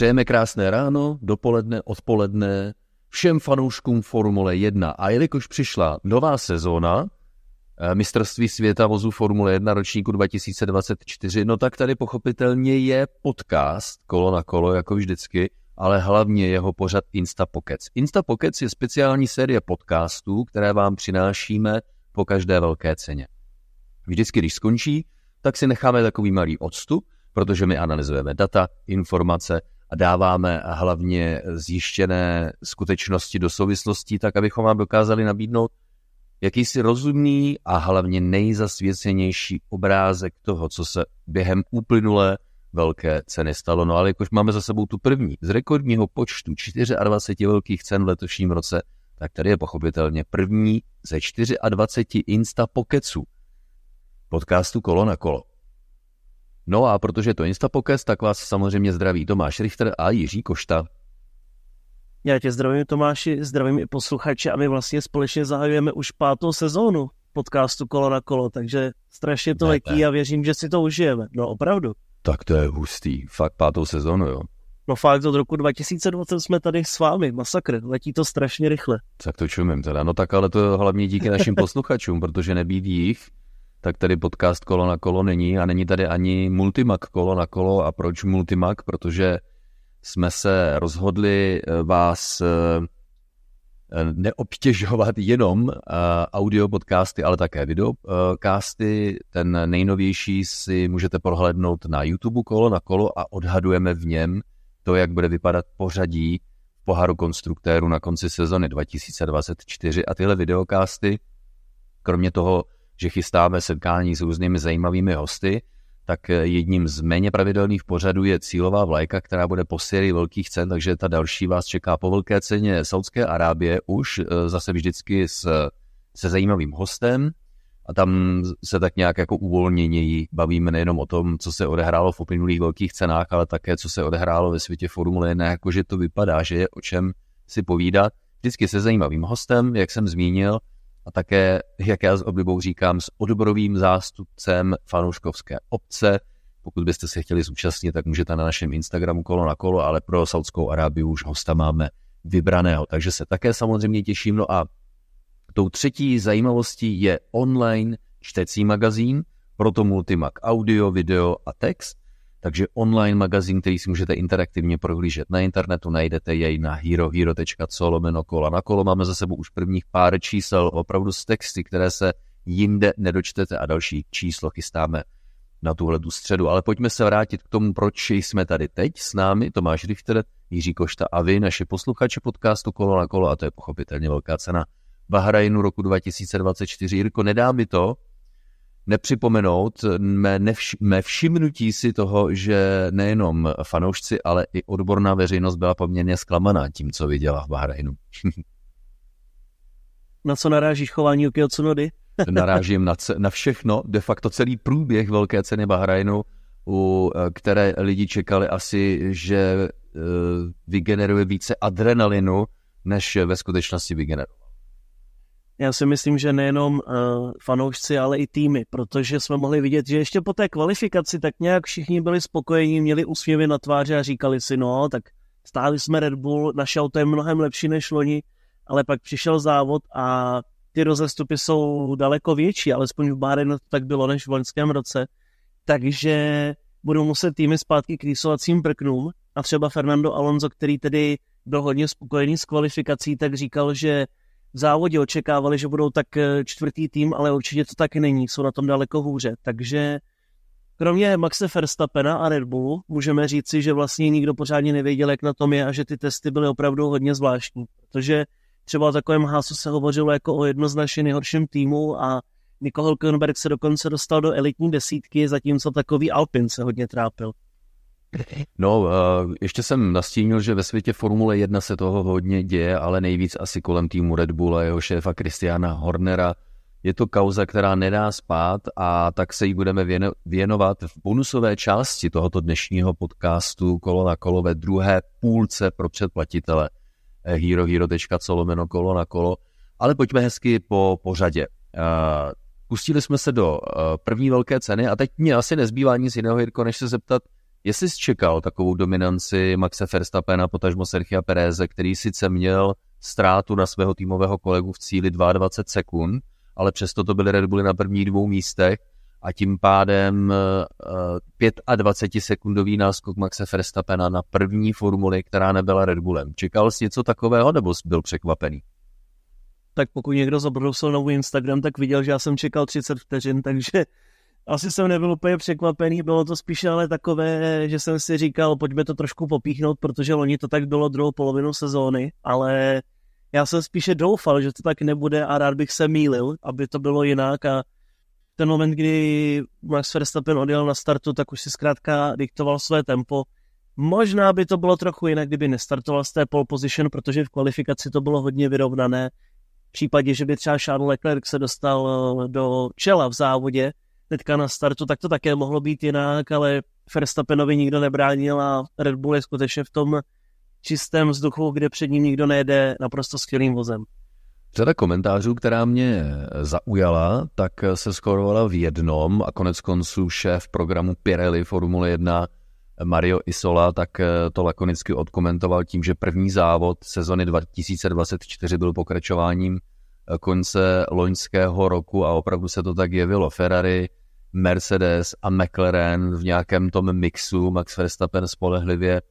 Přejeme krásné ráno, dopoledne, odpoledne všem fanouškům Formule 1. A jelikož přišla nová sezóna mistrovství světa vozů Formule 1 ročníku 2024, no tak tady pochopitelně je podcast Kolo na kolo, jako vždycky, ale hlavně jeho pořad InstaPokec. InstaPokec je speciální série podcastů, které vám přinášíme po každé velké ceně. Vždycky, když skončí, tak si necháme takový malý odstup, protože my analyzujeme data, informace a dáváme hlavně zjištěné skutečnosti do souvislostí, tak abychom vám dokázali nabídnout jakýsi rozumný a hlavně nejzasvěcenější obrázek toho, co se během uplynulé velké ceny stalo. No ale jakož máme za sebou tu první z rekordního počtu 24 velkých cen v letošním roce, tak tady je pochopitelně první ze 24 Instapokeců, podcastu Kolo na kolo. No a protože je to Instapokec, tak vás samozřejmě zdraví Tomáš Richter a Jiří Košta. Já tě zdravím, Tomáši, zdravím i posluchače a my vlastně společně zahajujeme už 5. sezónu podcastu Kolo na kolo, takže strašně to letí a věřím, že si to užijeme. No opravdu. Tak to je hustý, fakt 5. sezónu, jo. No fakt od roku 2020 jsme tady s vámi, masakr, letí to strašně rychle. Tak to čumím teda, no tak ale to hlavně díky našim posluchačům, protože nebýt jich, tak tady podcast Kolo na kolo není a není tady ani Multimag Kolo na kolo. A proč Multimag? Protože jsme se rozhodli vás neobtěžovat jenom audio podcasty, ale také videocasty. Ten nejnovější si můžete prohlédnout na YouTube Kolo na kolo a odhadujeme v něm to, jak bude vypadat pořadí poháru konstruktérů na konci sezony 2024. A tyhle videocasty, kromě toho, že chystáme setkání s různými zajímavými hosty, tak jedním z méně pravidelných pořadů je cílová vlajka, která bude po sérii velkých cen, takže ta další vás čeká po velké ceně Saudské Arábie, už zase vždycky se zajímavým hostem, a tam se tak nějak jako uvolněněji bavíme nejenom o tom, co se odehrálo v uplynulých velkých cenách, ale také, co se odehrálo ve světě Formule 1, jakože to vypadá, že je o čem si povídat. Vždycky se zajímavým hostem, jak jsem zmínil, a také, jak já s oblibou říkám, s odborovým zástupcem fanouškovské obce. Pokud byste se chtěli zúčastnit, tak můžete na našem Instagramu Kolo na kolo, ale pro Saudskou Arábii už hosta máme vybraného, takže se také samozřejmě těším. No a tou třetí zajímavostí je online čtecí magazín, proto Multimag audio, video a text, takže online magazín, který si můžete interaktivně prohlížet na internetu, najdete jej na herohero.co /kola na kolo. Máme za sebou už prvních pár čísel opravdu z texty, které se jinde nedočtete, a další číslo chystáme na tuhletu středu. Ale pojďme se vrátit k tomu, proč jsme tady teď s námi, Tomáš Richter, Jiří Košta a vy, naše posluchače podcastu Kolo na kolo, a to je pochopitelně velká cena Bahrajnu roku 2024. Jirko, nedá mi to nepřipomenout mé všimnutí si toho, že nejenom fanoušci, ale i odborná veřejnost byla poměrně zklamaná tím, co viděla v Bahrajnu. Na co narážíš, chování Yukiho Tsunody? Narážím na všechno, de facto celý průběh velké ceny Bahrajnu, u které lidi čekali asi, že vygeneruje více adrenalinu, než ve skutečnosti vygeneruje. Já si myslím, že nejenom fanoušci, ale i týmy, protože jsme mohli vidět, že ještě po té kvalifikaci tak nějak všichni byli spokojení, měli úsměvy na tváři a říkali si, no, tak stáli jsme Red Bull, naše auto je mnohem lepší než loni, ale pak přišel závod a ty rozestupy jsou daleko větší, alespoň v Bahrajnu tak bylo než v loňském roce, takže budou muset týmy zpátky k rýsovacím prknům. A třeba Fernando Alonso, který tedy byl hodně spokojený s kvalifikací, tak říkal, že v závodě očekávali, že budou tak čtvrtý tým, ale určitě to tak není, jsou na tom daleko hůře. Takže kromě Maxe Verstappena a Red Bullu můžeme říci, že vlastně nikdo pořádně nevěděl, jak na tom je, a že ty testy byly opravdu hodně zvláštní. Protože třeba o takovém Haasu se hovořilo jako o jednoznačně nejhorším týmu a Nico Hülkenberg se dokonce dostal do elitní desítky, zatímco takový Alpine se hodně trápil. No, ještě jsem nastínil, že ve světě Formule 1 se toho hodně děje, ale nejvíc asi kolem týmu Red Bull a jeho šéfa Christiana Hornera. Je to kauza, která nedá spát, a tak se jí budeme věnovat v bonusové části tohoto dnešního podcastu Kolo na kolo ve druhé půlce pro předplatitele herohero.co /kolo na kolo. Ale pojďme hezky po pořadě. Pustili jsme se do první velké ceny a teď mě asi nezbývá nic jiného, Jirko, než se zeptat, Jestli jsi čekal takovou dominanci Maxe Verstappena, potažmo Sergia Péreze, který sice měl ztrátu na svého týmového kolegu v cíli 22 sekund, ale přesto to byly Red Bulli na prvních dvou místech a tím pádem 25-sekundový náskok Maxe Verstappena na první formuli, která nebyla Red Bullem. Čekal jsi něco takového, nebo jsi byl překvapený? Tak pokud někdo zabrousil na můj Instagram, tak viděl, že já jsem čekal 30 vteřin, takže asi jsem nebyl úplně překvapený, bylo to spíš ale takové, že jsem si říkal, pojďme to trošku popíchnout, protože loni to tak bylo druhou polovinu sezóny, ale já jsem spíše doufal, že to tak nebude a rád bych se mýlil, aby to bylo jinak a ten moment, kdy Max Verstappen odjel na startu, tak už si zkrátka diktoval své tempo. Možná by to bylo trochu jinak, kdyby nestartoval z té pole position, protože v kvalifikaci to bylo hodně vyrovnané. V případě, že by třeba Charles Leclerc se dostal do čela v závodě, teďka na startu, tak to také mohlo být jinak, ale Verstappenovi nikdo nebránil a Red Bull je skutečně v tom čistém vzduchu, kde před ním nikdo nejede, naprosto skvělým vozem. Řada komentářů, která mě zaujala, tak se skorovala v jednom a konec konců šéf programu Pirelli Formule 1 Mario Isola tak to lakonicky odkomentoval tím, že první závod sezony 2024 byl pokračováním konce loňského roku a opravdu se to tak jevilo. Ferrari, Mercedes a McLaren v nějakém tom mixu, Max Verstappen spolehlivě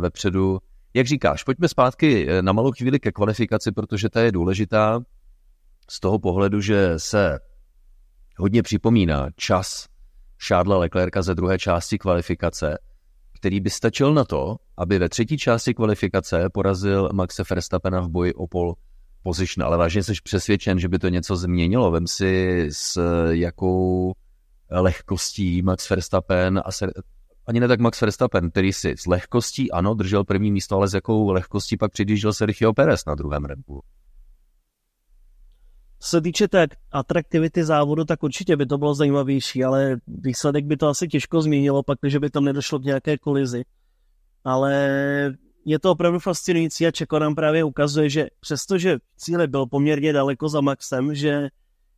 vepředu. Jak říkáš, pojďme zpátky na malou chvíli ke kvalifikaci, protože ta je důležitá z toho pohledu, že se hodně připomíná čas Charlesa Leclerca ze druhé části kvalifikace, který by stačil na to, aby ve třetí části kvalifikace porazil Maxe Verstappena v boji o pole position. Ale vážně jsi přesvědčen, že by to něco změnilo. Vem si, s jakou lehkostí Max Verstappen a ani ne tak Max Verstappen, který si s lehkostí, ano, držel první místo, ale s jakou lehkostí pak přidížil Sergio Pérez na druhém Red Bullu. Co se týče té atraktivity závodu, tak určitě by to bylo zajímavější, ale výsledek by to asi těžko změnilo, pak, že by tam nedošlo k nějaké kolizi. Ale je to opravdu fascinující a Čeko nám právě ukazuje, že přestože cíle byl poměrně daleko za Maxem, že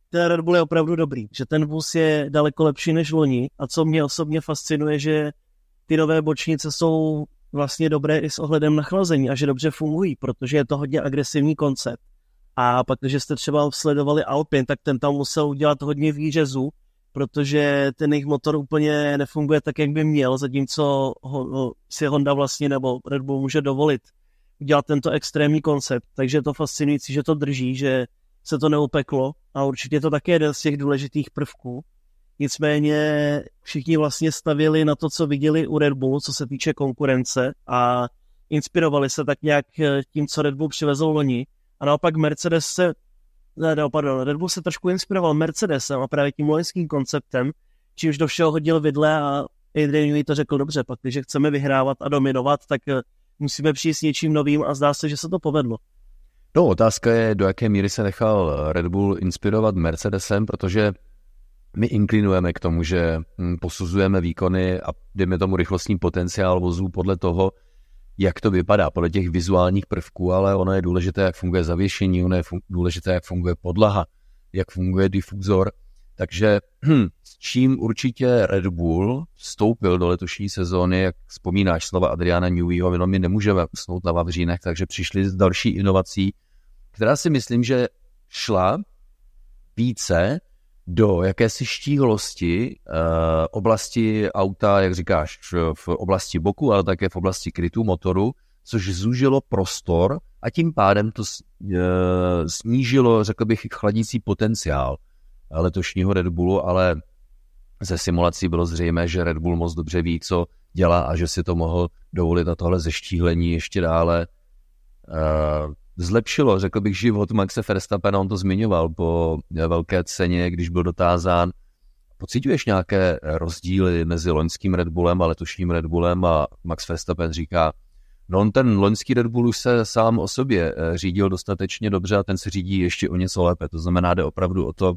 ten Red Bull je opravdu dobrý, že ten vůz je daleko lepší než loni a co mě osobně fascinuje, že ty nové bočnice jsou vlastně dobré i s ohledem na chlazení a že dobře fungují, protože je to hodně agresivní koncept. A pak, když jste třeba sledovali Alpine, tak ten tam musel udělat hodně výřezů, protože ten jejich motor úplně nefunguje tak, jak by měl, zatímco si Honda vlastně nebo Red Bull může dovolit udělat tento extrémní koncept. Takže je to fascinující, že to drží, že se to neupeklo a určitě to také jeden z těch důležitých prvků. Nicméně všichni vlastně stavěli na to, co viděli u Red Bullu, co se týče konkurence a inspirovali se tak nějak tím, co Red Bull přivezl loni. A naopak Red Bull se trošku inspiroval Mercedesem a právě tím loňským konceptem, čímž do všeho hodil vidle a Adrian Newey to řekl dobře, pak když chceme vyhrávat a dominovat, tak musíme přijít s něčím novým a zdá se, že se to povedlo. No, otázka je, do jaké míry se nechal Red Bull inspirovat Mercedesem, protože my inklinujeme k tomu, že posuzujeme výkony a dejme tomu rychlostní potenciál vozů podle toho, jak to vypadá, podle těch vizuálních prvků, ale ono je důležité, jak funguje zavěšení, ono je důležité, jak funguje podlaha, jak funguje difuzor. Takže s čím určitě Red Bull vstoupil do letošní sezóny, jak vzpomínáš slova Adriana Neweyho, jenom my nemůžeme usnout na vavřínech, takže přišli s další inovací, která si myslím, že šla více do jakési štíhlosti oblasti auta, jak říkáš, v oblasti boku, ale také v oblasti krytu motoru, což zúžilo prostor a tím pádem to snížilo, řekl bych, chladící potenciál letošního Red Bullu, ale ze simulací bylo zřejmé, že Red Bull moc dobře ví, co dělá a že si to mohl dovolit a tohle zeštíhlení ještě dále zlepšilo, řekl bych, život Maxe Verstappena, on to zmiňoval po velké ceně, když byl dotázán. Pociťuješ nějaké rozdíly mezi loňským Red Bullem a letošním Red Bullem? A Max Verstappen říká, no on ten loňský Red Bull už se sám o sobě řídil dostatečně dobře a ten se řídí ještě o něco lépe. To znamená, jde opravdu o to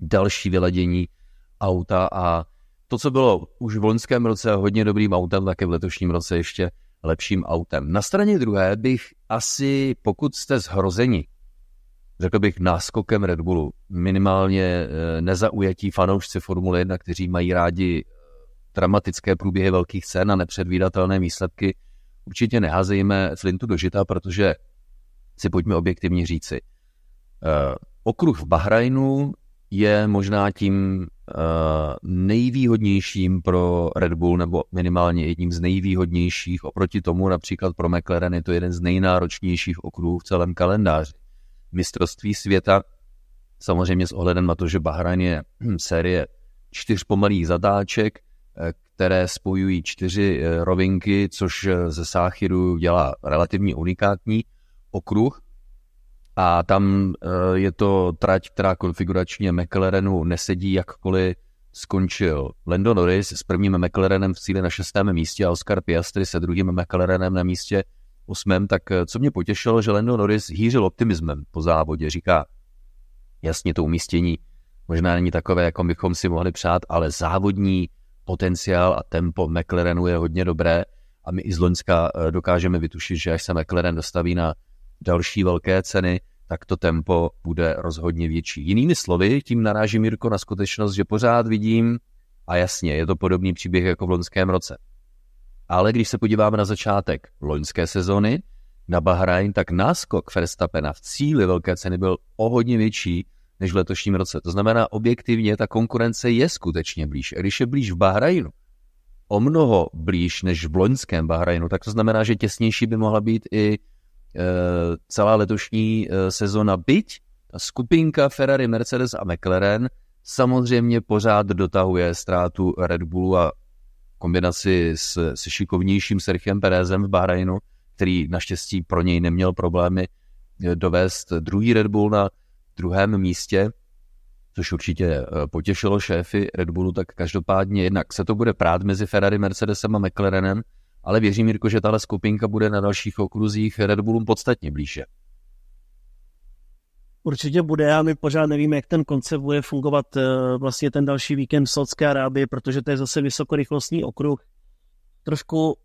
další vyladění auta a to, co bylo už v loňském roce hodně dobrým autem, tak je v letošním roce ještě lepším autem. Na straně druhé bych asi, pokud jste zhrozeni, řekl bych náskokem Red Bullu, minimálně nezaujatí fanoušci Formule 1, kteří mají rádi dramatické průběhy velkých cen a nepředvídatelné výsledky určitě nehazejme flintu do žita, protože si pojďme objektivně říci. Okruh v Bahrajnu je možná tím nejvýhodnějším pro Red Bull, nebo minimálně jedním z nejvýhodnějších. Oproti tomu například pro McLaren je to jeden z nejnáročnějších okruhů v celém kalendáři. Mistrovství světa, samozřejmě s ohledem na to, že Bahrajn je série 4 pomalých zatáček, které spojují 4 rovinky, což ze Sáchiru dělá relativně unikátní okruh. A tam je to trať, která konfiguračně McLarenu nesedí, jakkoliv skončil Lando Norris s prvním McLarenem v cíli na 6. místě a Oscar Piastri se druhým McLarenem na místě 8. Tak co mě potěšilo, že Lando Norris hýřil optimismem po závodě. Říká, jasně to umístění možná není takové, jako bychom si mohli přát, ale závodní potenciál a tempo McLarenu je hodně dobré a my i z loňska dokážeme vytušit, že až se McLaren dostaví na další velké ceny, tak to tempo bude rozhodně větší. Jinými slovy, tím narážím, Jirko, na skutečnost, že pořád vidím, a jasně, je to podobný příběh jako v loňském roce. Ale když se podíváme na začátek loňské sezony, na Bahrajn, tak náskok Verstappena v cíli velké ceny byl o hodně větší než v letošním roce. To znamená, objektivně ta konkurence je skutečně blíž. A když je blíž v Bahrajnu, o mnoho blíž než v loňském Bahrajnu, tak to znamená, že těsnější by mohla být i celá letošní sezona, byť ta skupinka Ferrari, Mercedes a McLaren samozřejmě pořád dotahuje ztrátu Red Bullu a v kombinaci se šikovnějším Sergiem Pérezem v Bahrajnu, který naštěstí pro něj neměl problémy dovést druhý Red Bull na druhém místě, což určitě potěšilo šéfy Red Bullu, tak každopádně jednak se to bude prát mezi Ferrari, Mercedesem a McLarenem, ale věřím, Jirko, že tahle skupinka bude na dalších okruzích Red Bullům podstatně blíže. Určitě bude a my pořád nevíme, jak ten koncept bude fungovat vlastně ten další víkend v Saudské Arábii, protože to je zase vysokorychlostní okruh. Trošku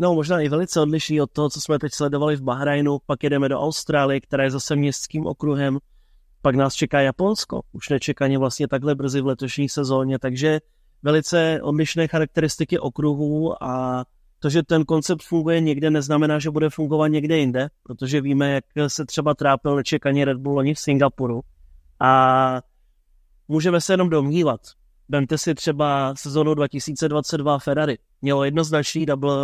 možná i velice odlišný od toho, co jsme teď sledovali v Bahrajnu, pak jedeme do Austrálie, která je zase městským okruhem, pak nás čeká Japonsko, už nečekaně vlastně takhle brzy v letošní sezóně, takže velice odlišné charakteristiky okruhů a to, že ten koncept funguje někde, neznamená, že bude fungovat někde jinde, protože víme, jak se třeba trápil nečekaně Red Bull loni v Singapuru a můžeme se jenom domnívat. Vemte si třeba sezonu 2022 Ferrari. Mělo jednoznačný double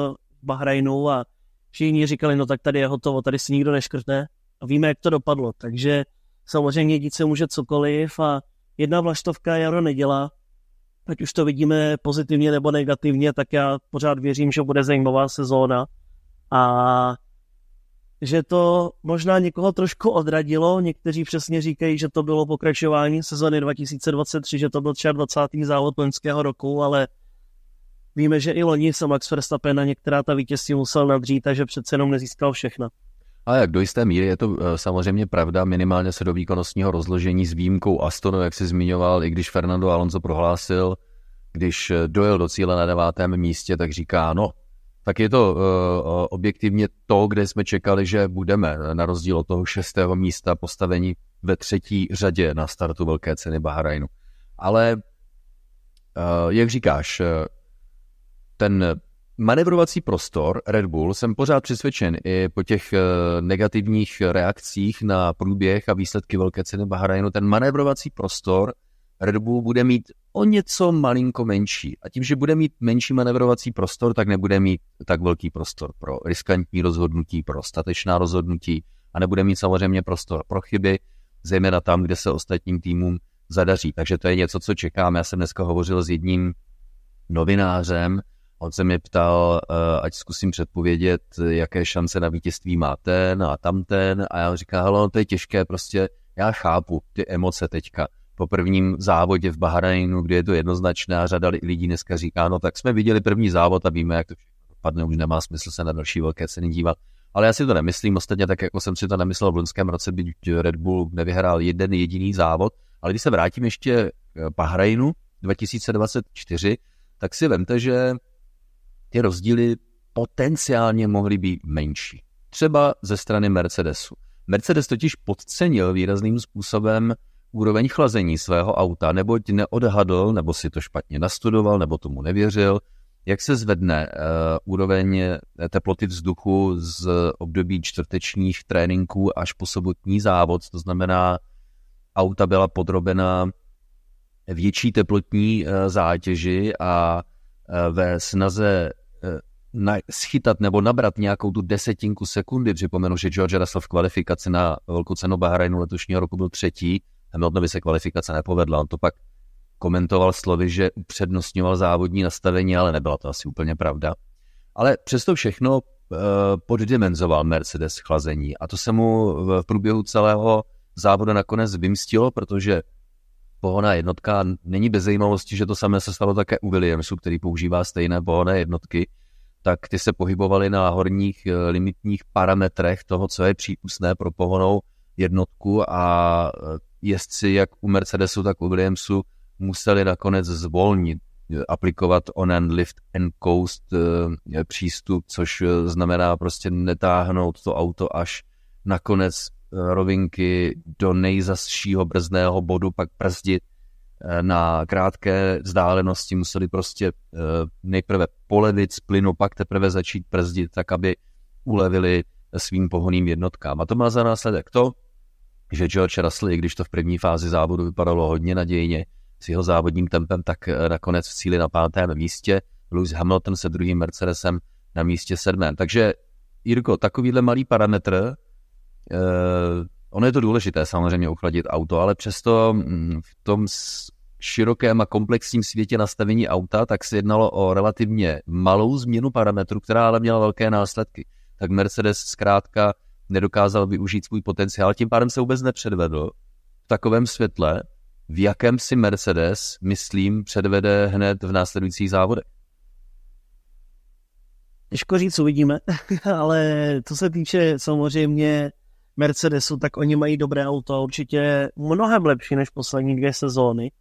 Bahrajnu a všichni říkali, no tak tady je hotovo, tady si nikdo neškrtne a víme, jak to dopadlo, takže samozřejmě dít se může cokoliv a jedna vlaštovka jaro nedělá. Ať už to vidíme pozitivně nebo negativně, tak já pořád věřím, že bude zajímavá sezóna a že to možná někoho trošku odradilo. Někteří přesně říkají, že to bylo pokračování sezóny 2023, že to byl třeba 20. závod loňského roku, ale víme, že i loni se Max Verstappen na některá ta vítězství musel nadřít, takže přece jenom nezískal všechna. A jak do jisté míry je to samozřejmě pravda, minimálně se do výkonnostního rozložení s výjimkou Astonu, jak jsi zmiňoval, i když Fernando Alonso prohlásil, když dojel do cíle na 9. místě, tak říká, no, tak je to objektivně to, kde jsme čekali, že budeme, na rozdíl od toho 6. místa postavení ve 3. řadě na startu velké ceny Bahrajnu. Ale, jak říkáš, ten manevrovací prostor Red Bull, jsem pořád přesvědčen i po těch negativních reakcích na průběh a výsledky velké ceny Bahrajnu, ten manevrovací prostor Red Bull bude mít o něco malinko menší. A tím, že bude mít menší manevrovací prostor, tak nebude mít tak velký prostor pro riskantní rozhodnutí, pro statečná rozhodnutí a nebude mít samozřejmě prostor pro chyby, zejména tam, kde se ostatním týmům zadaří. Takže to je něco, co čekám. Já jsem dneska hovořil s jedním novinářem, on se mě ptal, ať zkusím předpovědět, jaké šance na vítězství má ten a tamten. A já říkám, hele, to je těžké, prostě já chápu ty emoce teďka. Po prvním závodě v Bahrajnu, kde je to jednoznačná řada lidí dneska říká, no tak jsme viděli první závod a víme, jak to dopadne, už nemá smysl se na další velké ceny dívat. Ale já si to nemyslím, ostatně tak, jako jsem si to nemyslel v loňském roce, byť Red Bull nevyhrál jeden jediný závod. Ale když se vrátím ještě k Bahrajnu 2024, tak si vemte, že ty rozdíly potenciálně mohly být menší. Třeba ze strany Mercedesu. Mercedes totiž podcenil výrazným způsobem úroveň chlazení svého auta, neboť neodhadl, nebo si to špatně nastudoval, nebo tomu nevěřil, jak se zvedne úroveň teploty vzduchu z období čtvrtečních tréninků až po sobotní závod. To znamená, auta byla podrobena větší teplotní zátěži a ve snaze schytat nebo nabrat nějakou tu desetinku sekundy. Připomenu, že George Russell v kvalifikaci na velkou cenu Bahrajnu letošního roku byl třetí. Hamiltonovi se kvalifikace nepovedla. On to pak komentoval slovy, že upřednostňoval závodní nastavení, ale nebyla to asi úplně pravda. Ale přesto všechno poddimenzoval Mercedes chlazení a to se mu v průběhu celého závodu nakonec vymstilo, protože pohonná jednotka není bez zajímavosti, že to samé se stalo také u Williamsu, který používá stejné pohonné jednotky, tak ty se pohybovaly na horních limitních parametrech toho, co je přípustné pro pohonnou jednotku a jezdci jak u Mercedesu, tak u Williamsu museli nakonec zvolnit, aplikovat on-end lift and coast přístup, což znamená prostě netáhnout to auto až na konec rovinky do nejzazšího brzdného bodu, pak brzdit na krátké vzdálenosti, museli prostě nejprve polevit z plynu, pak teprve začít brzdit, tak aby ulevili svým pohonným jednotkám. A to má za následek to, že George Russell, i když to v první fázi závodu vypadalo hodně nadějně s jeho závodním tempem, tak nakonec v cíli na 5. místě, Lewis Hamilton se druhým Mercedesem na místě 7. Takže, Jirko, takovýhle malý parametr, ono je to důležité samozřejmě uchladit auto, ale přesto v tom širokém a komplexním světě nastavení auta, tak se jednalo o relativně malou změnu parametru, která ale měla velké následky. Tak Mercedes zkrátka nedokázal využít svůj potenciál, tím pádem se vůbec nepředvedl v takovém světle, v jakém si Mercedes, myslím, předvede hned v následujících závodech. Těžko říct, uvidíme, ale co se týče samozřejmě Mercedesu, tak oni mají dobré auto, určitě mnohem lepší než poslední 2 sezóny.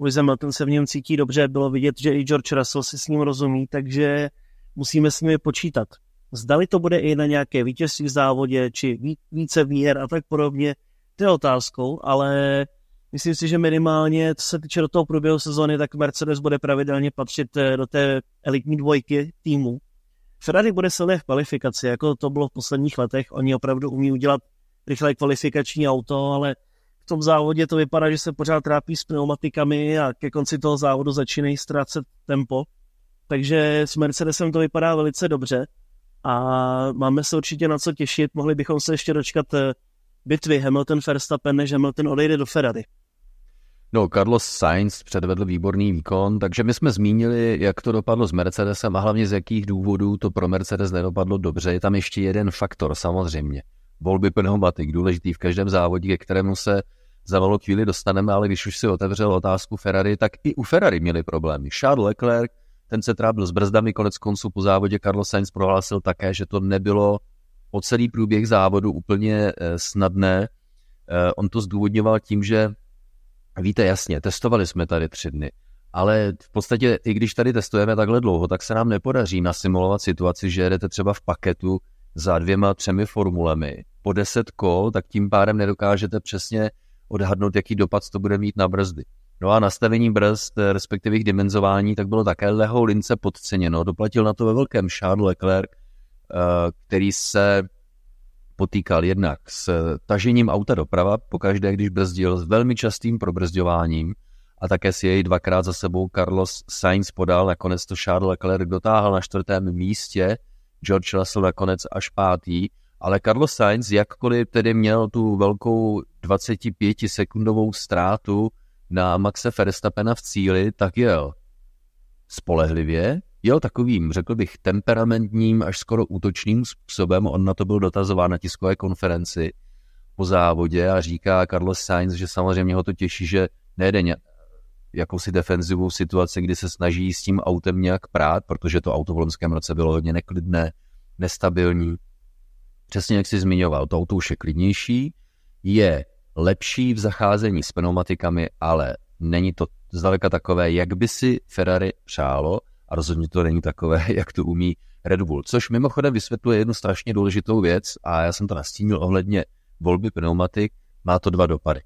Lewis Hamilton se v něm cítí dobře, bylo vidět, že i George Russell si s ním rozumí, takže musíme s nimi počítat. Zdali to bude i na nějaké vítězství v závodě, či více výher a tak podobně, to je otázkou, ale myslím si, že minimálně, co se týče do toho průběhu sezóny, tak Mercedes bude pravidelně patřit do té elitní dvojky týmu. Ferrari bude silné v kvalifikaci, jako to bylo v posledních letech. Oni opravdu umí udělat rychlé kvalifikační auto, ale v tom závodě to vypadá, že se pořád trápí s pneumatikami a ke konci toho závodu začínají ztrácet tempo. Takže s Mercedesem to vypadá velice dobře a máme se určitě na co těšit. Mohli bychom se ještě dočkat bitvy Hamilton-Verstappen, než Hamilton odejde do Ferrari. No, Carlos Sainz předvedl výborný výkon, takže my jsme zmínili, jak to dopadlo s Mercedesem a hlavně z jakých důvodů to pro Mercedes nedopadlo dobře. Je tam ještě jeden faktor, samozřejmě. Volby pneumatik, důležitý v každém závodě, ke kterému se za malou chvíli dostaneme, ale když už si otevřel otázku Ferrari, tak i u Ferrari měli problémy. Charles Leclerc, ten se trápil s brzdami, konec konců po závodě Carlos Sainz prohlásil také, že to nebylo po celý průběh závodu úplně snadné. On to zdůvodňoval tím, že víte, jasně, testovali jsme tady 3 dny, ale v podstatě, i když tady testujeme takhle dlouho, tak se nám nepodaří nasimulovat situaci, že jedete třeba v paketu za 2-3 formulemi po 10 kol, tak tím pádem nedokážete přesně odhadnout, jaký dopad to bude mít na brzdy. No a nastavení brzd, respektive jejich dimenzování, tak bylo také lehoulince podceněno. Doplatil na to ve velkém Charles Leclerc, který se potýkal jednak s tažením auta doprava, pokaždé, když brzdil, s velmi častým probrzďováním a také si jej 2krát za sebou Carlos Sainz podal, nakonec to Charles Leclerc dotáhl na 4. místě, George Russell nakonec až 5. Ale Carlos Sainz, jakkoliv tedy měl tu velkou 25-sekundovou ztrátu na Maxe Verstappena v cíli, tak jel spolehlivě, jel takovým, řekl bych, temperamentním až skoro útočným způsobem. On na to byl dotazován na tiskové konferenci po závodě a říká Carlos Sainz, že samozřejmě ho to těší, že nejde jakousi defenzivou situaci, kdy se snaží s tím autem nějak prát, protože to auto v loňském roce bylo hodně neklidné, nestabilní. Přesně jak jsi zmiňoval, to auto už je klidnější, je lepší v zacházení s pneumatikami, ale není to zdaleka takové, jak by si Ferrari přálo, a rozhodně to není takové, jak to umí Red Bull. Což mimochodem vysvětluje jednu strašně důležitou věc a já jsem to nastínil ohledně volby pneumatik. Má to 2 dopady.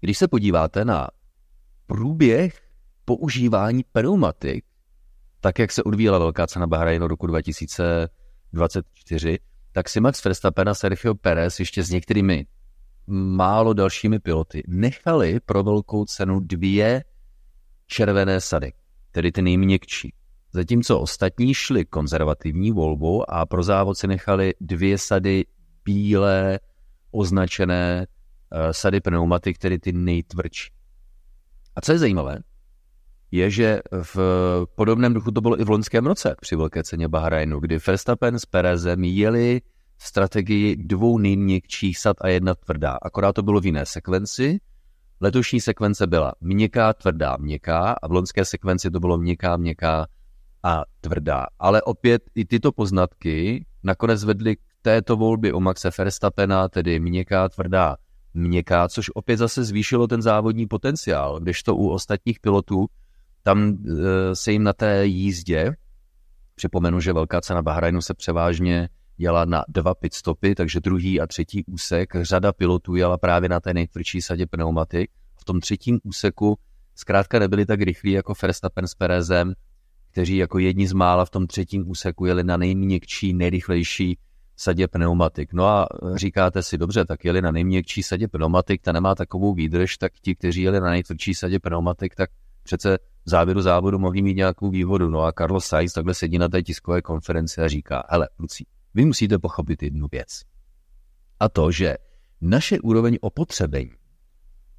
Když se podíváte na průběh používání pneumatik, tak jak se odvíjela velká cena Bahrajnu roku 2024, tak si Max Verstappen a Sergio Pérez ještě s některými málo dalšími piloty nechali pro velkou cenu 2 červené sady, tedy ty nejměkčí. Zatímco ostatní šli konzervativní volbou a pro závod si nechali 2 sady bílé označené sady pneumatik, tedy ty nejtvrdší. A co je zajímavé, je, že v podobném duchu to bylo i v loňském roce při velké ceně Bahrajnu, kdy Verstappen s Perezem jeli strategii 2 nejměkčích sad a 1 tvrdá. Akorát to bylo v jiné sekvenci. Letošní sekvence byla měkká, tvrdá, měkká a v loňské sekvenci to bylo měkká, měkká a tvrdá. Ale opět i tyto poznatky nakonec vedly k této volbě o Maxe Verstappena, tedy měkká, tvrdá, měkká, což opět zase zvýšilo ten závodní potenciál, kdežto u ostatních pilotů tam se jim na té jízdě, připomenu, že velká cena Bahrajnu se převážně jela na 2 pitstopy, takže druhý a třetí úsek, řada pilotů jela právě na té nejtvrdší sadě pneumatik. V tom třetím úseku zkrátka nebyli tak rychlí jako Verstappen s Perezem, kteří jako jedni z mála v tom třetím úseku jeli na nejměkčí, nejrychlejší sadě pneumatik. No a říkáte si, dobře, tak jeli na nejměkčí sadě pneumatik, ta nemá takovou výdrž, tak ti, kteří jeli na nejtvrdší sadě pneumatik, tak přece v závěru závodu mohli mít nějakou výhodu. No a Carlos Sainz takhle sedí na té tiskové konferenci a říká, hele, kluci, vy musíte pochopit jednu věc. A to, že naše úroveň opotřebení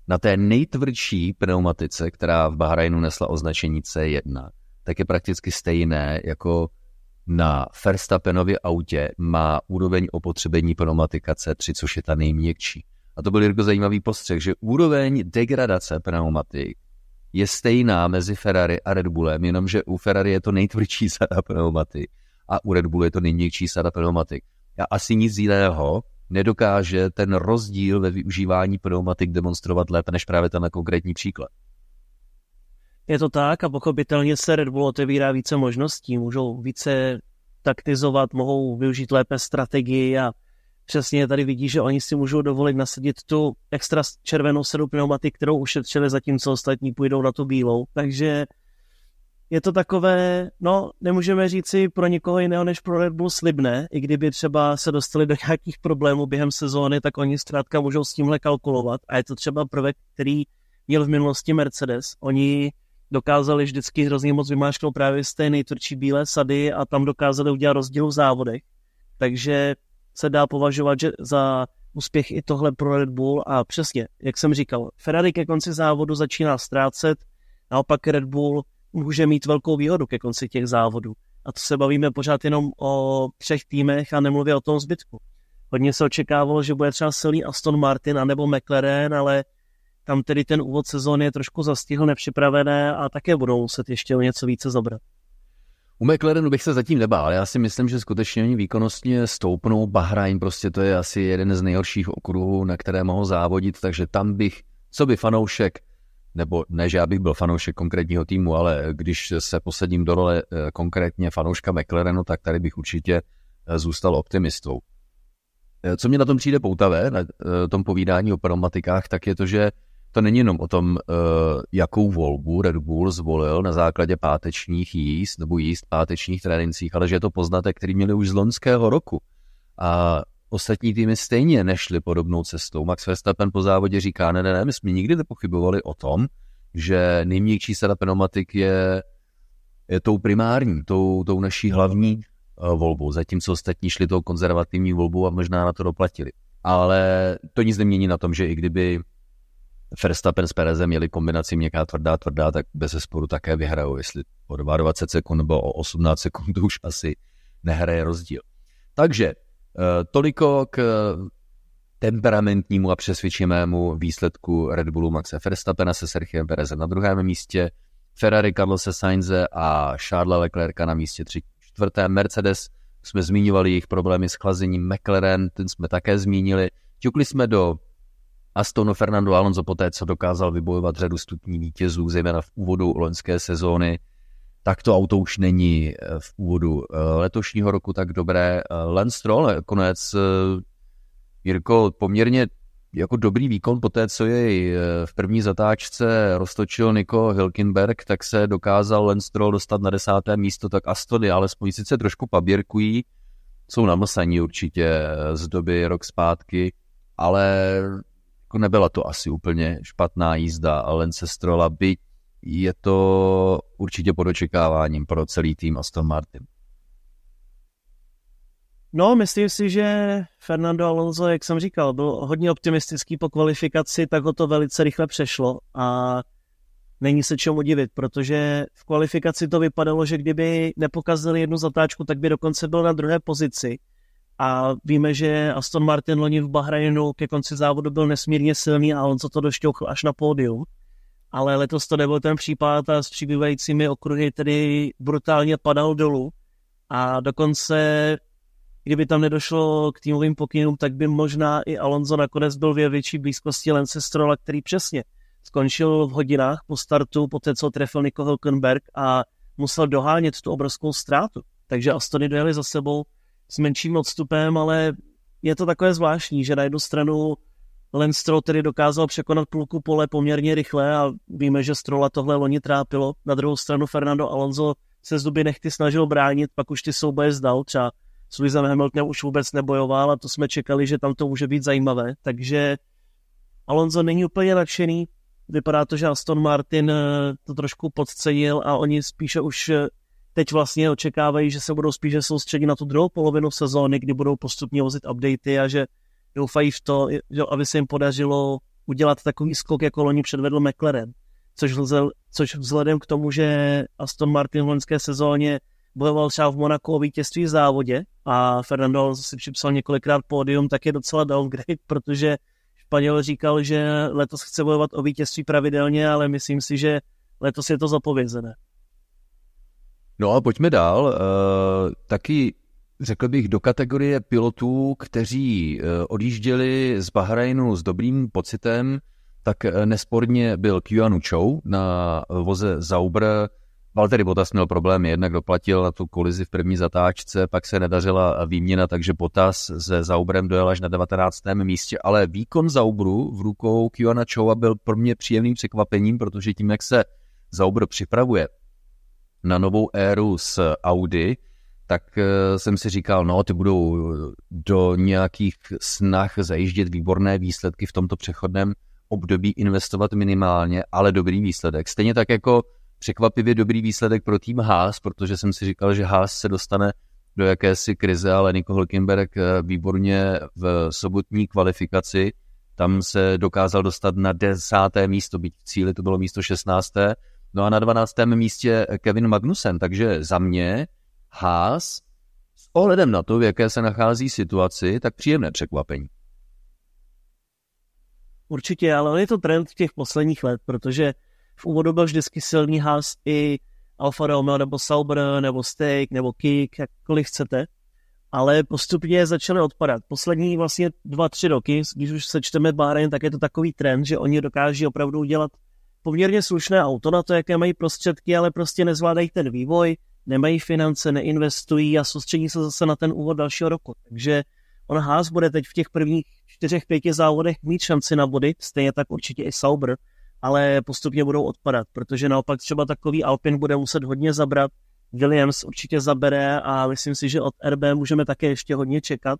na té nejtvrdší pneumatice, která v Bahrajnu nesla označení C1, tak je prakticky stejné, jako na Verstappenově autě má úroveň opotřebení pneumatika C3, což je ta nejměkčí. A to byl jako zajímavý postřeh, že úroveň degradace pneumatik je stejná mezi Ferrari a Red Bullem, jenomže u Ferrari je to nejtvrdší sada pneumatik a u Red Bullu je to nejměkčí sada pneumatik. A asi nic jiného nedokáže ten rozdíl ve využívání pneumatik demonstrovat lépe než právě ten konkrétní příklad. Je to tak a pochopitelně se Red Bull otevírá více možností, můžou více taktizovat, mohou využít lépe strategii a přesně tady vidí, že oni si můžou dovolit nasadit tu extra červenou sadu pneumatik, kterou ušetřili, zatímco ostatní půjdou na tu bílou. Takže je to takové, no nemůžeme říci pro někoho jiného než pro Red Bull slibné, i kdyby třeba se dostali do nějakých problémů během sezóny, tak oni zkrátka můžou s tímhle kalkulovat a je to třeba prvek, který měl v minulosti Mercedes. Oni dokázali vždycky hrozně moc vymáčknout právě z té nejtvrdší bílé sady a tam dokázali udělat rozdíl v závodech. Takže se dá považovat že za úspěch i tohle pro Red Bull a přesně, jak jsem říkal, Ferrari ke konci závodu začíná ztrácet, naopak Red Bull může mít velkou výhodu ke konci těch závodů. A to se bavíme pořád jenom o 3 týmech a nemluvě o tom zbytku. Hodně se očekávalo, že bude třeba silný Aston Martin anebo McLaren, ale tam tedy ten úvod sezóny je trošku zastihl, nepřipravené a také budou muset ještě o něco více zabrat. U McLarenu bych se zatím nebál. Já si myslím, že skutečně oni výkonnostně stoupnou. Bahrajn prostě to je asi jeden z nejhorších okruhů, na které mohou závodit, takže tam bych, co by fanoušek, nebo ne, že já bych byl fanoušek konkrétního týmu, ale když se posadím do role konkrétně fanouška McLarenu, tak tady bych určitě zůstal optimistou. Co mě na tom přijde poutavé, na tom povídání o pneumatikách, tak je to, že to není jenom o tom, jakou volbu Red Bull zvolil na základě pátečních jízd nebo jízd pátečních trénincích, ale že je to poznatek, který měli už z loňského roku. A ostatní týmy stejně nešly podobnou cestou. Max Verstappen po závodě říká, ne, my jsme nikdy nepochybovali o tom, že nejměkčí sada pneumatik je tou primární, tou naší hlavní volbou, zatímco ostatní šli tou konzervativní volbou a možná na to doplatili. Ale to nic nemění na tom, že i kdyby Verstappen s Perezem měli kombinaci měkká tvrdá, tak bez zesporu také vyhrajou, jestli o 22 sekund nebo o 18 sekund to už asi nehraje rozdíl. Takže toliko k temperamentnímu a přesvědčivému výsledku Red Bullu Maxe Verstappena se Sergiem Perezem na druhém místě, Ferrari Carlose Sainze a Charlesa Leclerca na místě 3., 4. Mercedes, jsme zmiňovali jejich problémy s chlazením, McLaren, ten jsme také zmínili, ťukli jsme do Astonu Fernando Alonso poté, co dokázal vybojovat řadu stupní vítězů, zejména v úvodu loňské sezóny. Tak to auto už není v úvodu letošního roku tak dobré. Lance Stroll, konec Jirko, poměrně jako dobrý výkon po té, co jej v první zatáčce roztočil Nico Hülkenberg, tak se dokázal Lance Stroll dostat na 10. místo, tak Astony alespoň sice trošku paběrkují, jsou namlsaní určitě z doby rok zpátky, ale jako nebyla to asi úplně špatná jízda a Lance Strolla, byť je to určitě pod očekáváním pro celý tým Aston Martin. No, myslím si, že Fernando Alonso, jak jsem říkal, byl hodně optimistický po kvalifikaci, tak ho to velice rychle přešlo a není se čemu divit, protože v kvalifikaci to vypadalo, že kdyby nepokazili jednu zatáčku, tak by dokonce byl na druhé pozici. A víme, že Aston Martin loni v Bahrajnu ke konci závodu byl nesmírně silný a Alonso to došťouchl až na pódium. Ale letos to nebyl ten případ a s přibývajícími okruhy tedy brutálně padal dolů a dokonce kdyby tam nedošlo k týmovým pokynům, tak by možná i Alonso nakonec byl ve větší blízkosti Lance Strolla, který přesně skončil v hodinách po startu, poté co trefil Nico Hülkenberg a musel dohánět tu obrovskou ztrátu. Takže Astony dojeli za sebou s menším odstupem, ale je to takové zvláštní, že na jednu stranu Lance Stroll tedy dokázal překonat půlku pole poměrně rychle a víme, že Strolla tohle loni trápilo. Na druhou stranu Fernando Alonso se zuby nehty snažil bránit, pak už ty souboje zdal, třeba s Lewisem Hamiltonem už vůbec nebojoval a to jsme čekali, že tam to může být zajímavé. Takže Alonso není úplně nadšený. Vypadá to, že Aston Martin to trošku podcenil a oni spíše už teď vlastně očekávají, že se budou spíše soustředit na tu druhou polovinu sezóny, kdy budou postupně vozit updaty a že doufají v to, aby se jim podařilo udělat takový skok, jako loni předvedl McLaren. Což vzhledem k tomu, že Aston Martin v loňské sezóně bojoval třeba v Monaku o vítězství v závodě a Fernando Alonso si připsal několikrát pódium, tak je docela downgrade, protože Španěl říkal, že letos chce bojovat o vítězství pravidelně, ale myslím si, že letos je to zapovězené. No a pojďme dál. Taky řekl bych do kategorie pilotů, kteří odjížděli z Bahrajnu s dobrým pocitem, tak nesporně byl Qianu Chou na voze Sauber. Valtteri Bottas měl problémy, jednak doplatil na tu kolizi v první zatáčce, pak se nedařila výměna, takže Bottas se Sauberem dojel až na 19. místě, ale výkon Sauberu v rukou Qiana Choua byl pro mě příjemným překvapením, protože tím, jak se Sauber připravuje na novou éru s Audi, tak jsem si říkal, no ty budou do nějakých snah zajíždět výborné výsledky v tomto přechodném období, investovat minimálně, ale dobrý výsledek. Stejně tak jako překvapivě dobrý výsledek pro tým Haas, protože jsem si říkal, že Haas se dostane do jakési krize, ale Nico Hülkenberg výborně v sobotní kvalifikaci, tam se dokázal dostat na 10. místo, byť v cíli to bylo místo 16. No a na 12. místě Kevin Magnussen, takže za mě Haas s ohledem na to, v jaké se nachází situaci, tak příjemné překvapení. Určitě, ale je to trend těch posledních let, protože v úvodu byl vždycky silný Haas i Alfa Romeo, nebo Sauber, nebo Steak, nebo Kik, jakkoliv chcete, ale postupně začaly odpadat. Poslední vlastně 2-3 roky, když už sečteme Bahrain, tak je to takový trend, že oni dokáží opravdu udělat poměrně slušné auto na to, jaké mají prostředky, ale prostě nezvládají ten vývoj, nemají finance, neinvestují a soustředí se zase na ten úvod dalšího roku. Takže on Haas bude teď v těch prvních 4-5 závodech mít šanci na body, stejně tak určitě i Sauber, ale postupně budou odpadat, protože naopak třeba takový Alpine bude muset hodně zabrat, Williams určitě zabere a myslím si, že od RB můžeme také ještě hodně čekat.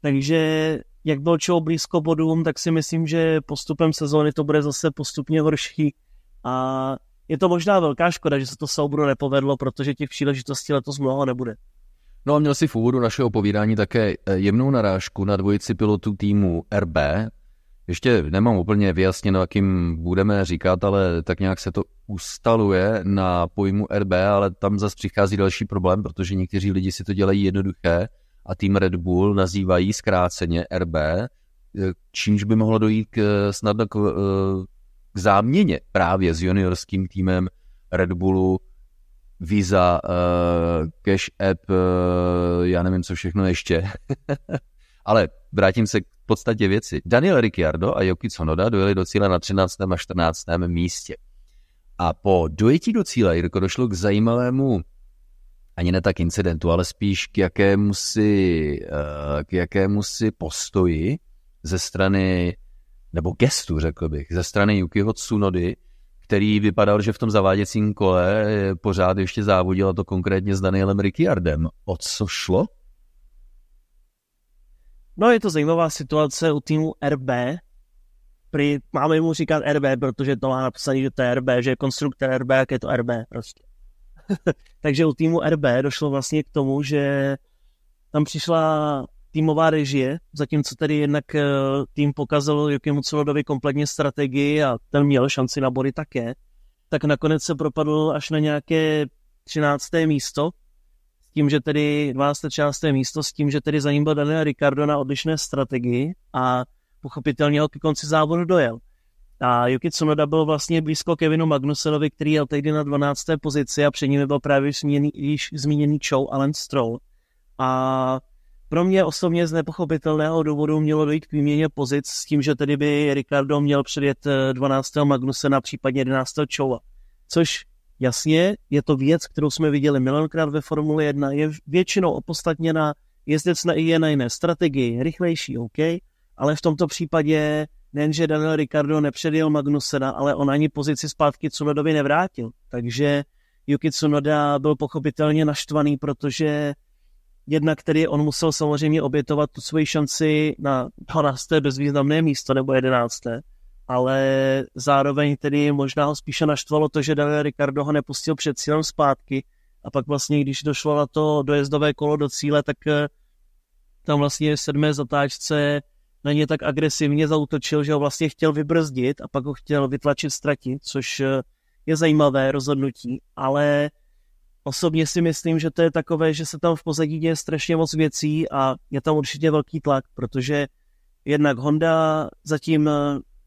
Takže jak byl Chou blízko bodům, tak si myslím, že postupem sezóny to bude zase postupně horší a je to možná velká škoda, že se to Sauberu nepovedlo, protože těch příležitostí letos mnoho nebude. No a měl si v úvodu našeho povídání také jemnou narážku na dvojici pilotů týmu RB. Ještě nemám úplně vyjasněno, jakým budeme říkat, ale tak nějak se to ustaluje na pojmu RB, ale tam zase přichází další problém, protože někteří lidi si to dělají jednoduché a tým Red Bull nazývají zkráceně RB, čímž by mohlo dojít snadno k záměně právě s juniorským týmem Red Bullu, Visa, Cash App, já nevím, co všechno ještě. Ale vrátím se k podstatě věci. Daniel Ricciardo a Yuki Tsunoda dojeli do cíle na 13. a 14. místě. A po dojetí do cíle, Jirko, došlo k zajímavému, ani ne tak incidentu, ale spíš k jakémusi postoji ze strany nebo gestu, řekl bych, ze strany Yukiho Tsunody, který vypadal, že v tom zaváděcím kole pořád ještě závodil, a to konkrétně s Danielem Ricciardem. O co šlo? No, je to zajímavá situace u týmu RB. Máme mu říkat RB, protože to má napsaný, že to je RB, že je konstruktor RB, jak je to RB prostě. Takže u týmu RB došlo vlastně k tomu, že tam přišla týmová režie, zatímco tady jednak tým pokazal Yukimu Tsunodovi kompletně strategii a ten měl šanci na body také, tak nakonec se propadl až na nějaké 13. místo, s tím, že tedy 13. místo, s tím, že tedy za ním byl Daniel Ricciardo na odlišné strategii a pochopitelně ho ke konci závodu dojel. A Yuki Tsunoda byl vlastně blízko Kevinu Magnusenovi, který jel tehdy na 12. pozici a před ním byl právě již zmíněný Chow a Lance Stroll. A pro mě osobně z nepochopitelného důvodu mělo dojít k výměně pozic s tím, že tedy by Ricciardo měl předjet 12. Magnusena, případně 11. Chowa. Což jasně je to věc, kterou jsme viděli milionkrát ve Formule 1, je většinou opodstatněna, jezdec je na jiné strategii, rychlejší, OK, ale v tomto případě nejenže Daniel Ricciardo nepředjel Magnusena, ale on ani pozici zpátky Tsunodovi nevrátil. Takže Yuki Tsunoda byl pochopitelně naštvaný, protože jednak tedy on musel samozřejmě obětovat tu svoji šanci na 12. bezvýznamné místo nebo 11. Ale zároveň tedy možná ho spíše naštvalo to, že Daniel Ricciardo ho nepustil před cílem zpátky a pak vlastně, když došlo na to dojezdové kolo do cíle, tak tam vlastně v 7. zatáčce na ně tak agresivně zaútočil, že ho vlastně chtěl vybrzdit a pak ho chtěl vytlačit z trati, což je zajímavé rozhodnutí, ale osobně si myslím, že to je takové, že se tam v pozadí děje strašně moc věcí a je tam určitě velký tlak, protože jednak Honda zatím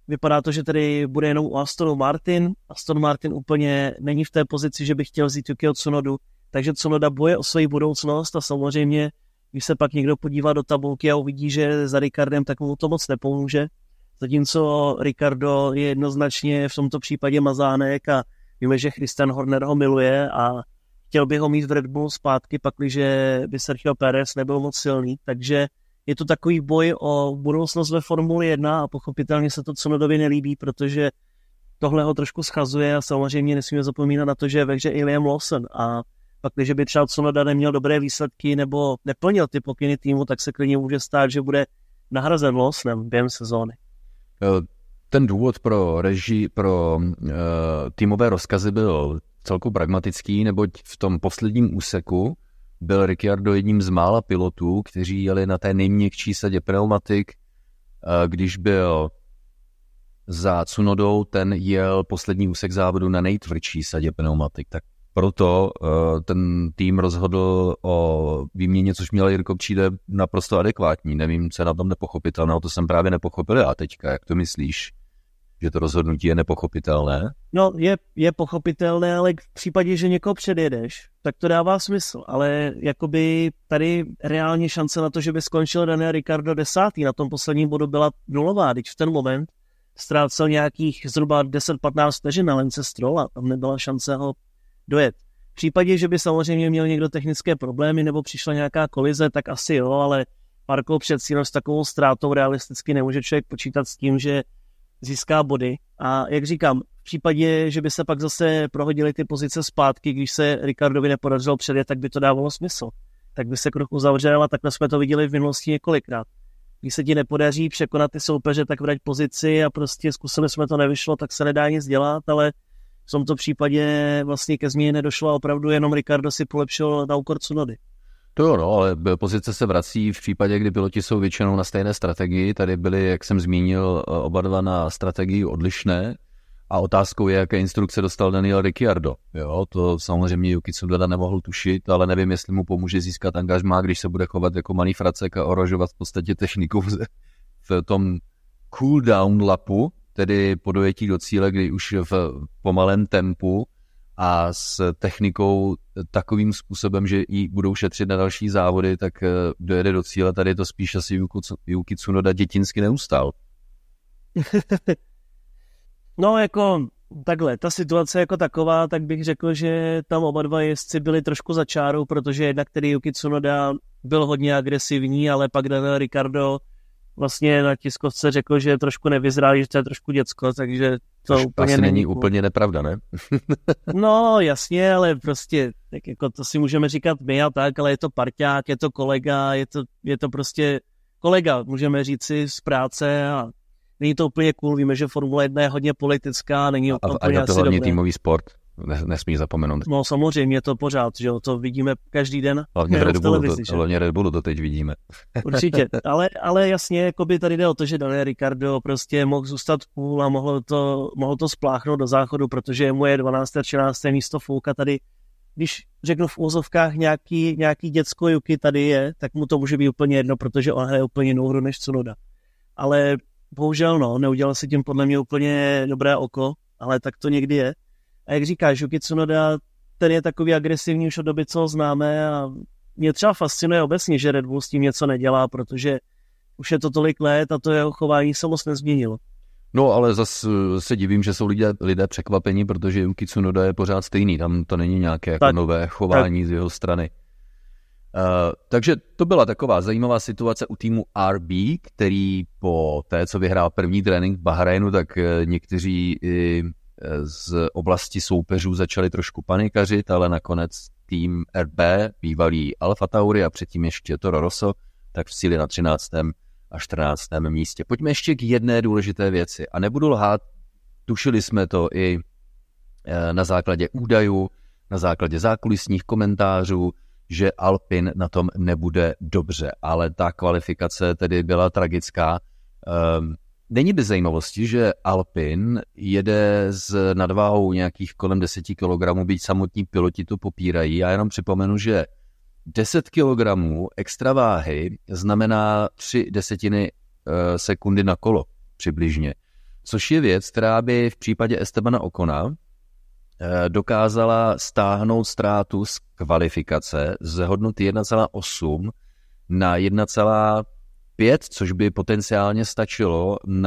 vypadá to, že tady bude jenom u Astonu Martin. Aston Martin úplně není v té pozici, že by chtěl vzít Yukio Tsunodu, takže Tsunoda boje o svoji budoucnost a samozřejmě, když se pak někdo podívá do tabulky a uvidí, že za Ricciardem, tak mu to moc nepomůže. Zatímco Ricciardo je jednoznačně v tomto případě mazánek a víme, že Christian Horner ho miluje a chtěl by ho mít v Red Bull zpátky, pakliže by Sergio Pérez nebyl moc silný. Takže je to takový boj o budoucnost ve Formuli 1 a pochopitelně se to Tsunodovi nelíbí, protože tohle ho trošku schazuje a samozřejmě nesmíme zapomínat na to, že je ve hře i Liam Lawson a pak, když by třeba Tsunoda neměl dobré výsledky nebo neplnil ty pokyny týmu, tak se klidně může stát, že bude nahrazen Lawsonem během sezóny. Ten důvod pro režii, pro týmové rozkazy byl celku pragmatický, neboť v tom posledním úseku byl Ricciardo jedním z mála pilotů, kteří jeli na té nejměkčí sadě pneumatik. Když byl za Tsunodou, ten jel poslední úsek závodu na nejtvrdší sadě pneumatik, tak proto ten tým rozhodl o výměně, což měl Jirko, přijde naprosto adekvátní. Nevím, co je na tom nepochopitelné, to jsem právě nepochopil a teďka, jak to myslíš, že to rozhodnutí je nepochopitelné? No, je pochopitelné, ale v případě, že někoho předjedeš, tak to dává smysl, ale jakoby tady reálně šance na to, že by skončil Daniel Ricciardo 10. na tom posledním bodu byla nulová, když v ten moment ztrácel nějakých zhruba 10-15 vteřin na Lance Strolla, tam nebyla šance ho dojet. V případě, že by samozřejmě měl někdo technické problémy nebo přišla nějaká kolize, tak asi jo, ale parkou před cílem s takovou ztrátou realisticky nemůže člověk počítat s tím, že získá body. A jak říkám, v případě, že by se pak zase prohodily ty pozice zpátky, když se Ricciardovi nepodařilo předjet, tak by to dávalo smysl. Tak by se kruh uzavřel a takhle jsme to viděli v minulosti několikrát. Když se ti nepodaří překonat ty soupeře, tak vrať pozici a prostě zkusili jsme to, nevyšlo, tak se nedá nic dělat, ale v tomto případě vlastně ke změně nedošlo a opravdu jenom Ricciardo si polepšil na úkor Tsunody. To jo, no, ale pozice se vrací v případě, kdy piloti jsou většinou na stejné strategii. Tady byly, jak jsem zmínil, oba dva na strategii odlišné a otázkou je, jaké instrukce dostal Daniel Ricciardo. Jo, to samozřejmě Yuki Tsunoda nemohl tušit, ale nevím, jestli mu pomůže získat angažmá, když se bude chovat jako malý fracek a ohrožovat v podstatě techniku v tom cooldown lapu, tedy po dojetí do cíle, kdy už v pomalém tempu a s technikou takovým způsobem, že ji budou šetřit na další závody, tak dojede do cíle. Tady to spíš asi Yuki Tsunoda dětinsky neustál. No jako takhle, ta situace jako taková, tak bych řekl, že tam oba dva jezdci byli trošku za čárou, protože jednak tedy Yuki Tsunoda byl hodně agresivní, ale pak Daniel Ricciardo vlastně na tiskovce řekl, že je trošku nevyzrálý, že to je trošku děcko, takže to což úplně asi není úplně nepravda, ne? No jasně, ale prostě tak jako to si můžeme říkat my a tak, ale je to parťák, je to kolega, je to prostě kolega, můžeme říci z práce a není to úplně cool, víme, že Formule 1 je hodně politická, není úplně asi dobré. A je to hlavně týmový sport, nesmí zapomenout. No samozřejmě to pořád, že jo, to vidíme každý den. Hlavně Red Bullu to teď vidíme. Určitě, ale jasně, jakoby tady jde o to, že Daniel Ricciardo prostě mohl zůstat půl a mohlo to spláchnout do záchodu, protože mu je 12. 13. místo fouka tady. Když řeknu v úzovkách nějaký děcko Yuki tady je, tak mu to může být úplně jedno, protože on hraje úplně jinou hru než Tsunoda. Ale bohužel no, neudělal si tím podle mě úplně dobré oko, ale tak to někdy je. A jak říkáš, Yuki Tsunoda, ten je takový agresivní už od doby, co ho známe a mě třeba fascinuje obecně, že Red Bull s tím něco nedělá, protože už je to tolik let a to jeho chování se moc nezměnilo. No ale zase se divím, že jsou lidé překvapení, protože Yuki Tsunoda je pořád stejný, tam to není nějaké jako nové chování z jeho strany. Takže to byla taková zajímavá situace u týmu RB, který po té, co vyhrál první trénink v Bahrajnu, tak někteří i z oblasti soupeřů začali trošku panikařit, ale nakonec tým RB, bývalý Alfa Tauri a předtím ještě Toro Rosso, tak v cíli na 13. a 14. místě. Pojďme ještě k jedné důležité věci a nebudu lhát, tušili jsme to i na základě údajů, na základě zákulisních komentářů, že Alpine na tom nebude dobře, ale ta kvalifikace tedy byla tragická. Není bez zajímavosti, že Alpine jede s nadváhou nějakých kolem 10 kg, byť samotní piloti to popírají. Já jenom připomenu, že 10 kg extra váhy znamená 0,3 sekundy na kolo přibližně, což je věc, která by v případě Estebana Ocona dokázala stáhnout ztrátu z kvalifikace z hodnoty 1,8 na 1,5, což by potenciálně stačilo z 1,6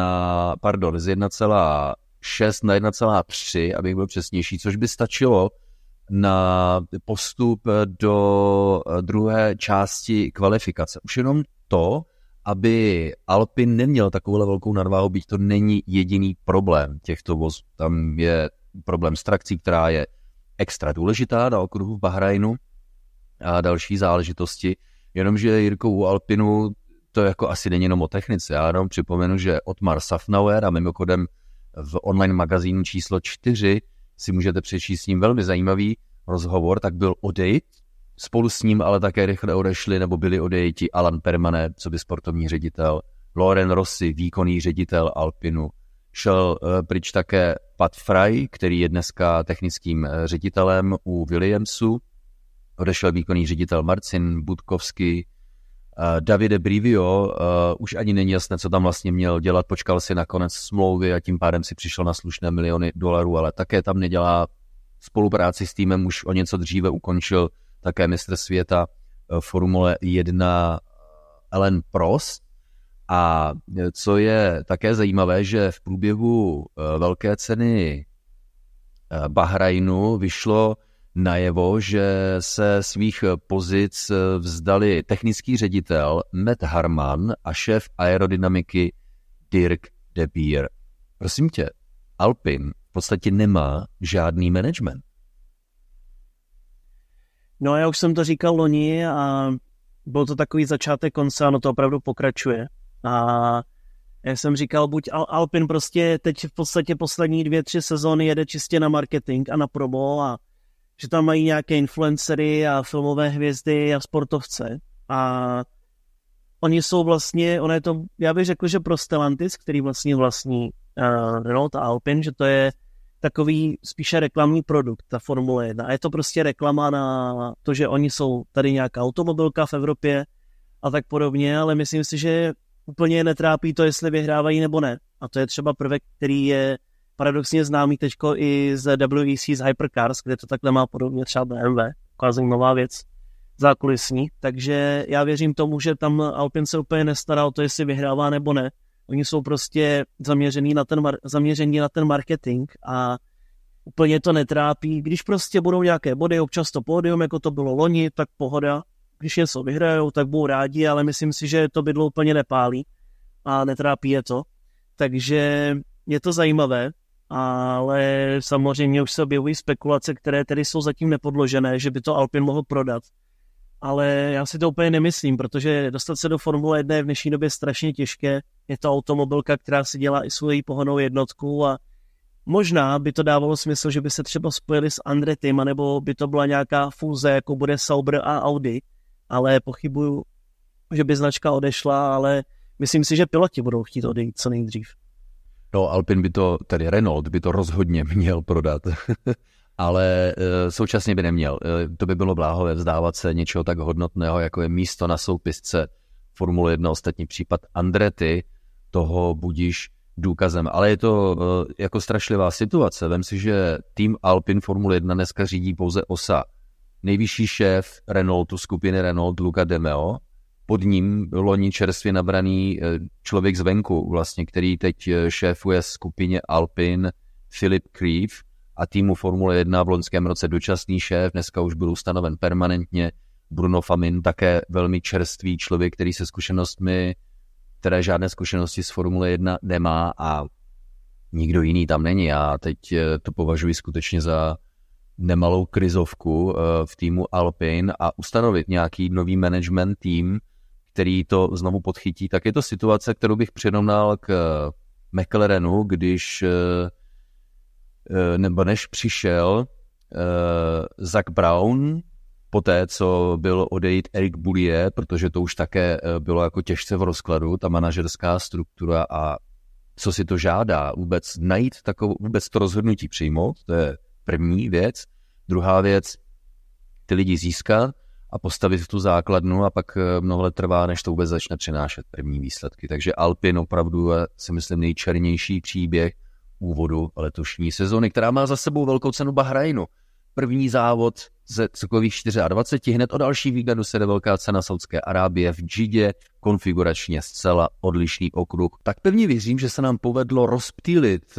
na 1,3, abych byl přesnější, což by stačilo na postup do druhé části kvalifikace. Už jenom to, aby Alpine neměl takovou velkou nadváhu, byť to není jediný problém těchto vozů. Tam je problém s trakcí, která je extra důležitá na okruhu v Bahrajnu a další záležitosti. Jenomže, Jirko, u Alpinu to jako asi není jenom o technice. Já jenom připomenu, že Otmar Safnauer a mimochodem v online magazínu číslo 4 si můžete přečíst s ním velmi zajímavý rozhovor, tak byl odejit. Spolu s ním ale také rychle odešli nebo byli odejiti Alan Permané, coby sportovní ředitel, Loren Rossi, výkonný ředitel Alpinu. Šel pryč také Pat Fry, který je dneska technickým ředitelem u Williamsu. Odešel výkonný ředitel Marcin Budkovský. Davide Brivio už ani není jasné, co tam vlastně měl dělat, počkal si na konec smlouvy a tím pádem si přišel na slušné $1 miliony, ale také tam nedělá spolupráci s týmem, už o něco dříve ukončil také mistr světa Formule 1 Alain Prost. A co je také zajímavé, že v průběhu velké ceny Bahrajnu vyšlo najevo, že se svých pozic vzdali technický ředitel Matt Harman a šéf aerodynamiky Dirk de Bier. Prosím tě, Alpine v podstatě nemá žádný management. No já už jsem to říkal loni a byl to takový začátek konce, ano to opravdu pokračuje. A já jsem říkal, buď Alpine prostě teď v podstatě poslední 2-3 sezóny jede čistě na marketing a na promo a že tam mají nějaké influencery a filmové hvězdy a sportovce. A oni jsou vlastně, ono je to, já bych řekl, že pro Stellantis, který vlastně vlastní Renault a Alpine, že to je takový spíše reklamní produkt, ta Formule 1. A je to prostě reklama na to, že oni jsou tady nějaká automobilka v Evropě a tak podobně, ale myslím si, že úplně netrápí to, jestli vyhrávají nebo ne. A to je třeba prvek, který je paradoxně známý teďko i z WEC, z Hypercars, kde to takhle má podobně třeba BMW, taková zajímavá věc zákulisní. Takže já věřím tomu, že tam Alpine se úplně nestará o to, jestli vyhrává nebo ne. Oni jsou prostě zaměření na ten marketing a úplně to netrápí. Když prostě budou nějaké body, občas to pódium, jako to bylo loni, tak pohoda. Když něco vyhrajou, tak budou rádi, ale myslím si, že to bydlo úplně nepálí. a netrápí je to. Takže je to zajímavé, ale samozřejmě už se objevují spekulace, které tedy jsou zatím nepodložené, že by to Alpine mohl prodat. Ale já si to úplně nemyslím, protože dostat se do Formule 1 je v dnešní době strašně těžké. Je to automobilka, která si dělá i svoji pohonou jednotku a možná by to dávalo smysl, že by se třeba spojili s Andrettym, anebo by to byla nějaká fúze, jako bude Sauber a Audi, ale pochybuju, že by značka odešla, ale myslím si, že piloti budou chtít odejít co nejdřív. No, Alpine by to, tedy Renault by to rozhodně měl prodat, ale současně by neměl. To by bylo bláhové vzdávat se něčeho tak hodnotného, jako je místo na soupisce Formule 1, ostatní případ Andretty, toho budíš důkazem. Ale je to jako strašlivá situace. Vem si, že tým Alpine Formule 1 dneska řídí pouze OSA. Nejvyšší šéf Renaultu, skupiny Renault, Luca de Meo, pod ním loni čerstvě nabraný člověk zvenku, vlastně, který teď šéfuje skupině Alpine, Philip Creeve, a týmu Formule 1 v loňském roce dočasný šéf, dneska už byl ustanoven permanentně, Bruno Famin, také velmi čerstvý člověk, který se zkušenostmi, které žádné zkušenosti z Formule 1 nemá a nikdo jiný tam není. A teď to považuji skutečně za nemalou krizovku v týmu Alpine a ustanovit nějaký nový management tým, který to znovu podchytí, tak je to situace, kterou bych přirovnal k McLarenu, když nebo než přišel Zak Brown, poté, co byl odejít Eric Boulier, protože to už také bylo jako těžce v rozkladu, ta manažerská struktura a co si to žádá, vůbec najít takovou, vůbec to rozhodnutí přijmout, to je první věc. Druhá věc, ty lidi získat a postavit tu základnu a pak mnoho let trvá, než to vůbec začne přinášet první výsledky. Takže Alpine opravdu je, si myslím, nejčernější příběh úvodu letošní sezony, která má za sebou velkou cenu Bahrajnu. První závod ze celkových 24, hned o další víkendu se jde velká cena Saudské Arábie v Džidě, konfiguračně zcela odlišný okruh. Tak pevně věřím, že se nám povedlo rozptýlit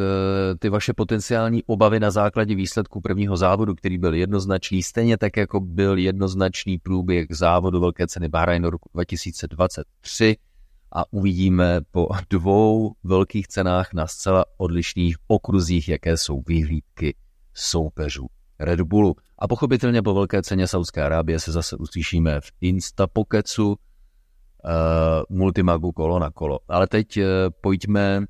ty vaše potenciální obavy na základě výsledku prvního závodu, který byl jednoznačný, stejně tak jako byl jednoznačný průběh závodu velké ceny Bahrajnu roku 2023. A uvidíme po dvou velkých cenách na zcela odlišných okruzích, jaké jsou vyhlídky soupeřů Red Bullu. A pochopitelně po velké ceně Saudské Arábie se zase uslyšíme v InstaPokecu, Multimagu Kolo na kolo. Ale teď pojďme,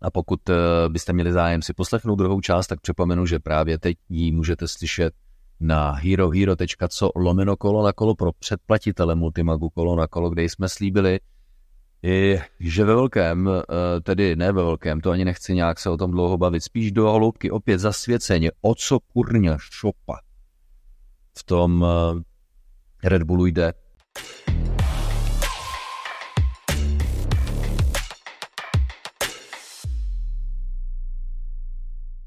a pokud byste měli zájem si poslechnout druhou část, tak připomenu, že právě teď ji můžete slyšet na herohero.co/kolo na kolo pro předplatitele Multimagu Kolo na kolo, kde jsme slíbili, že ve velkém, tedy ne ve velkém, to ani nechci nějak se o tom dlouho bavit, spíš do hloubky opět zasvěceně, o co kurňa šopa v tom Red Bullu jde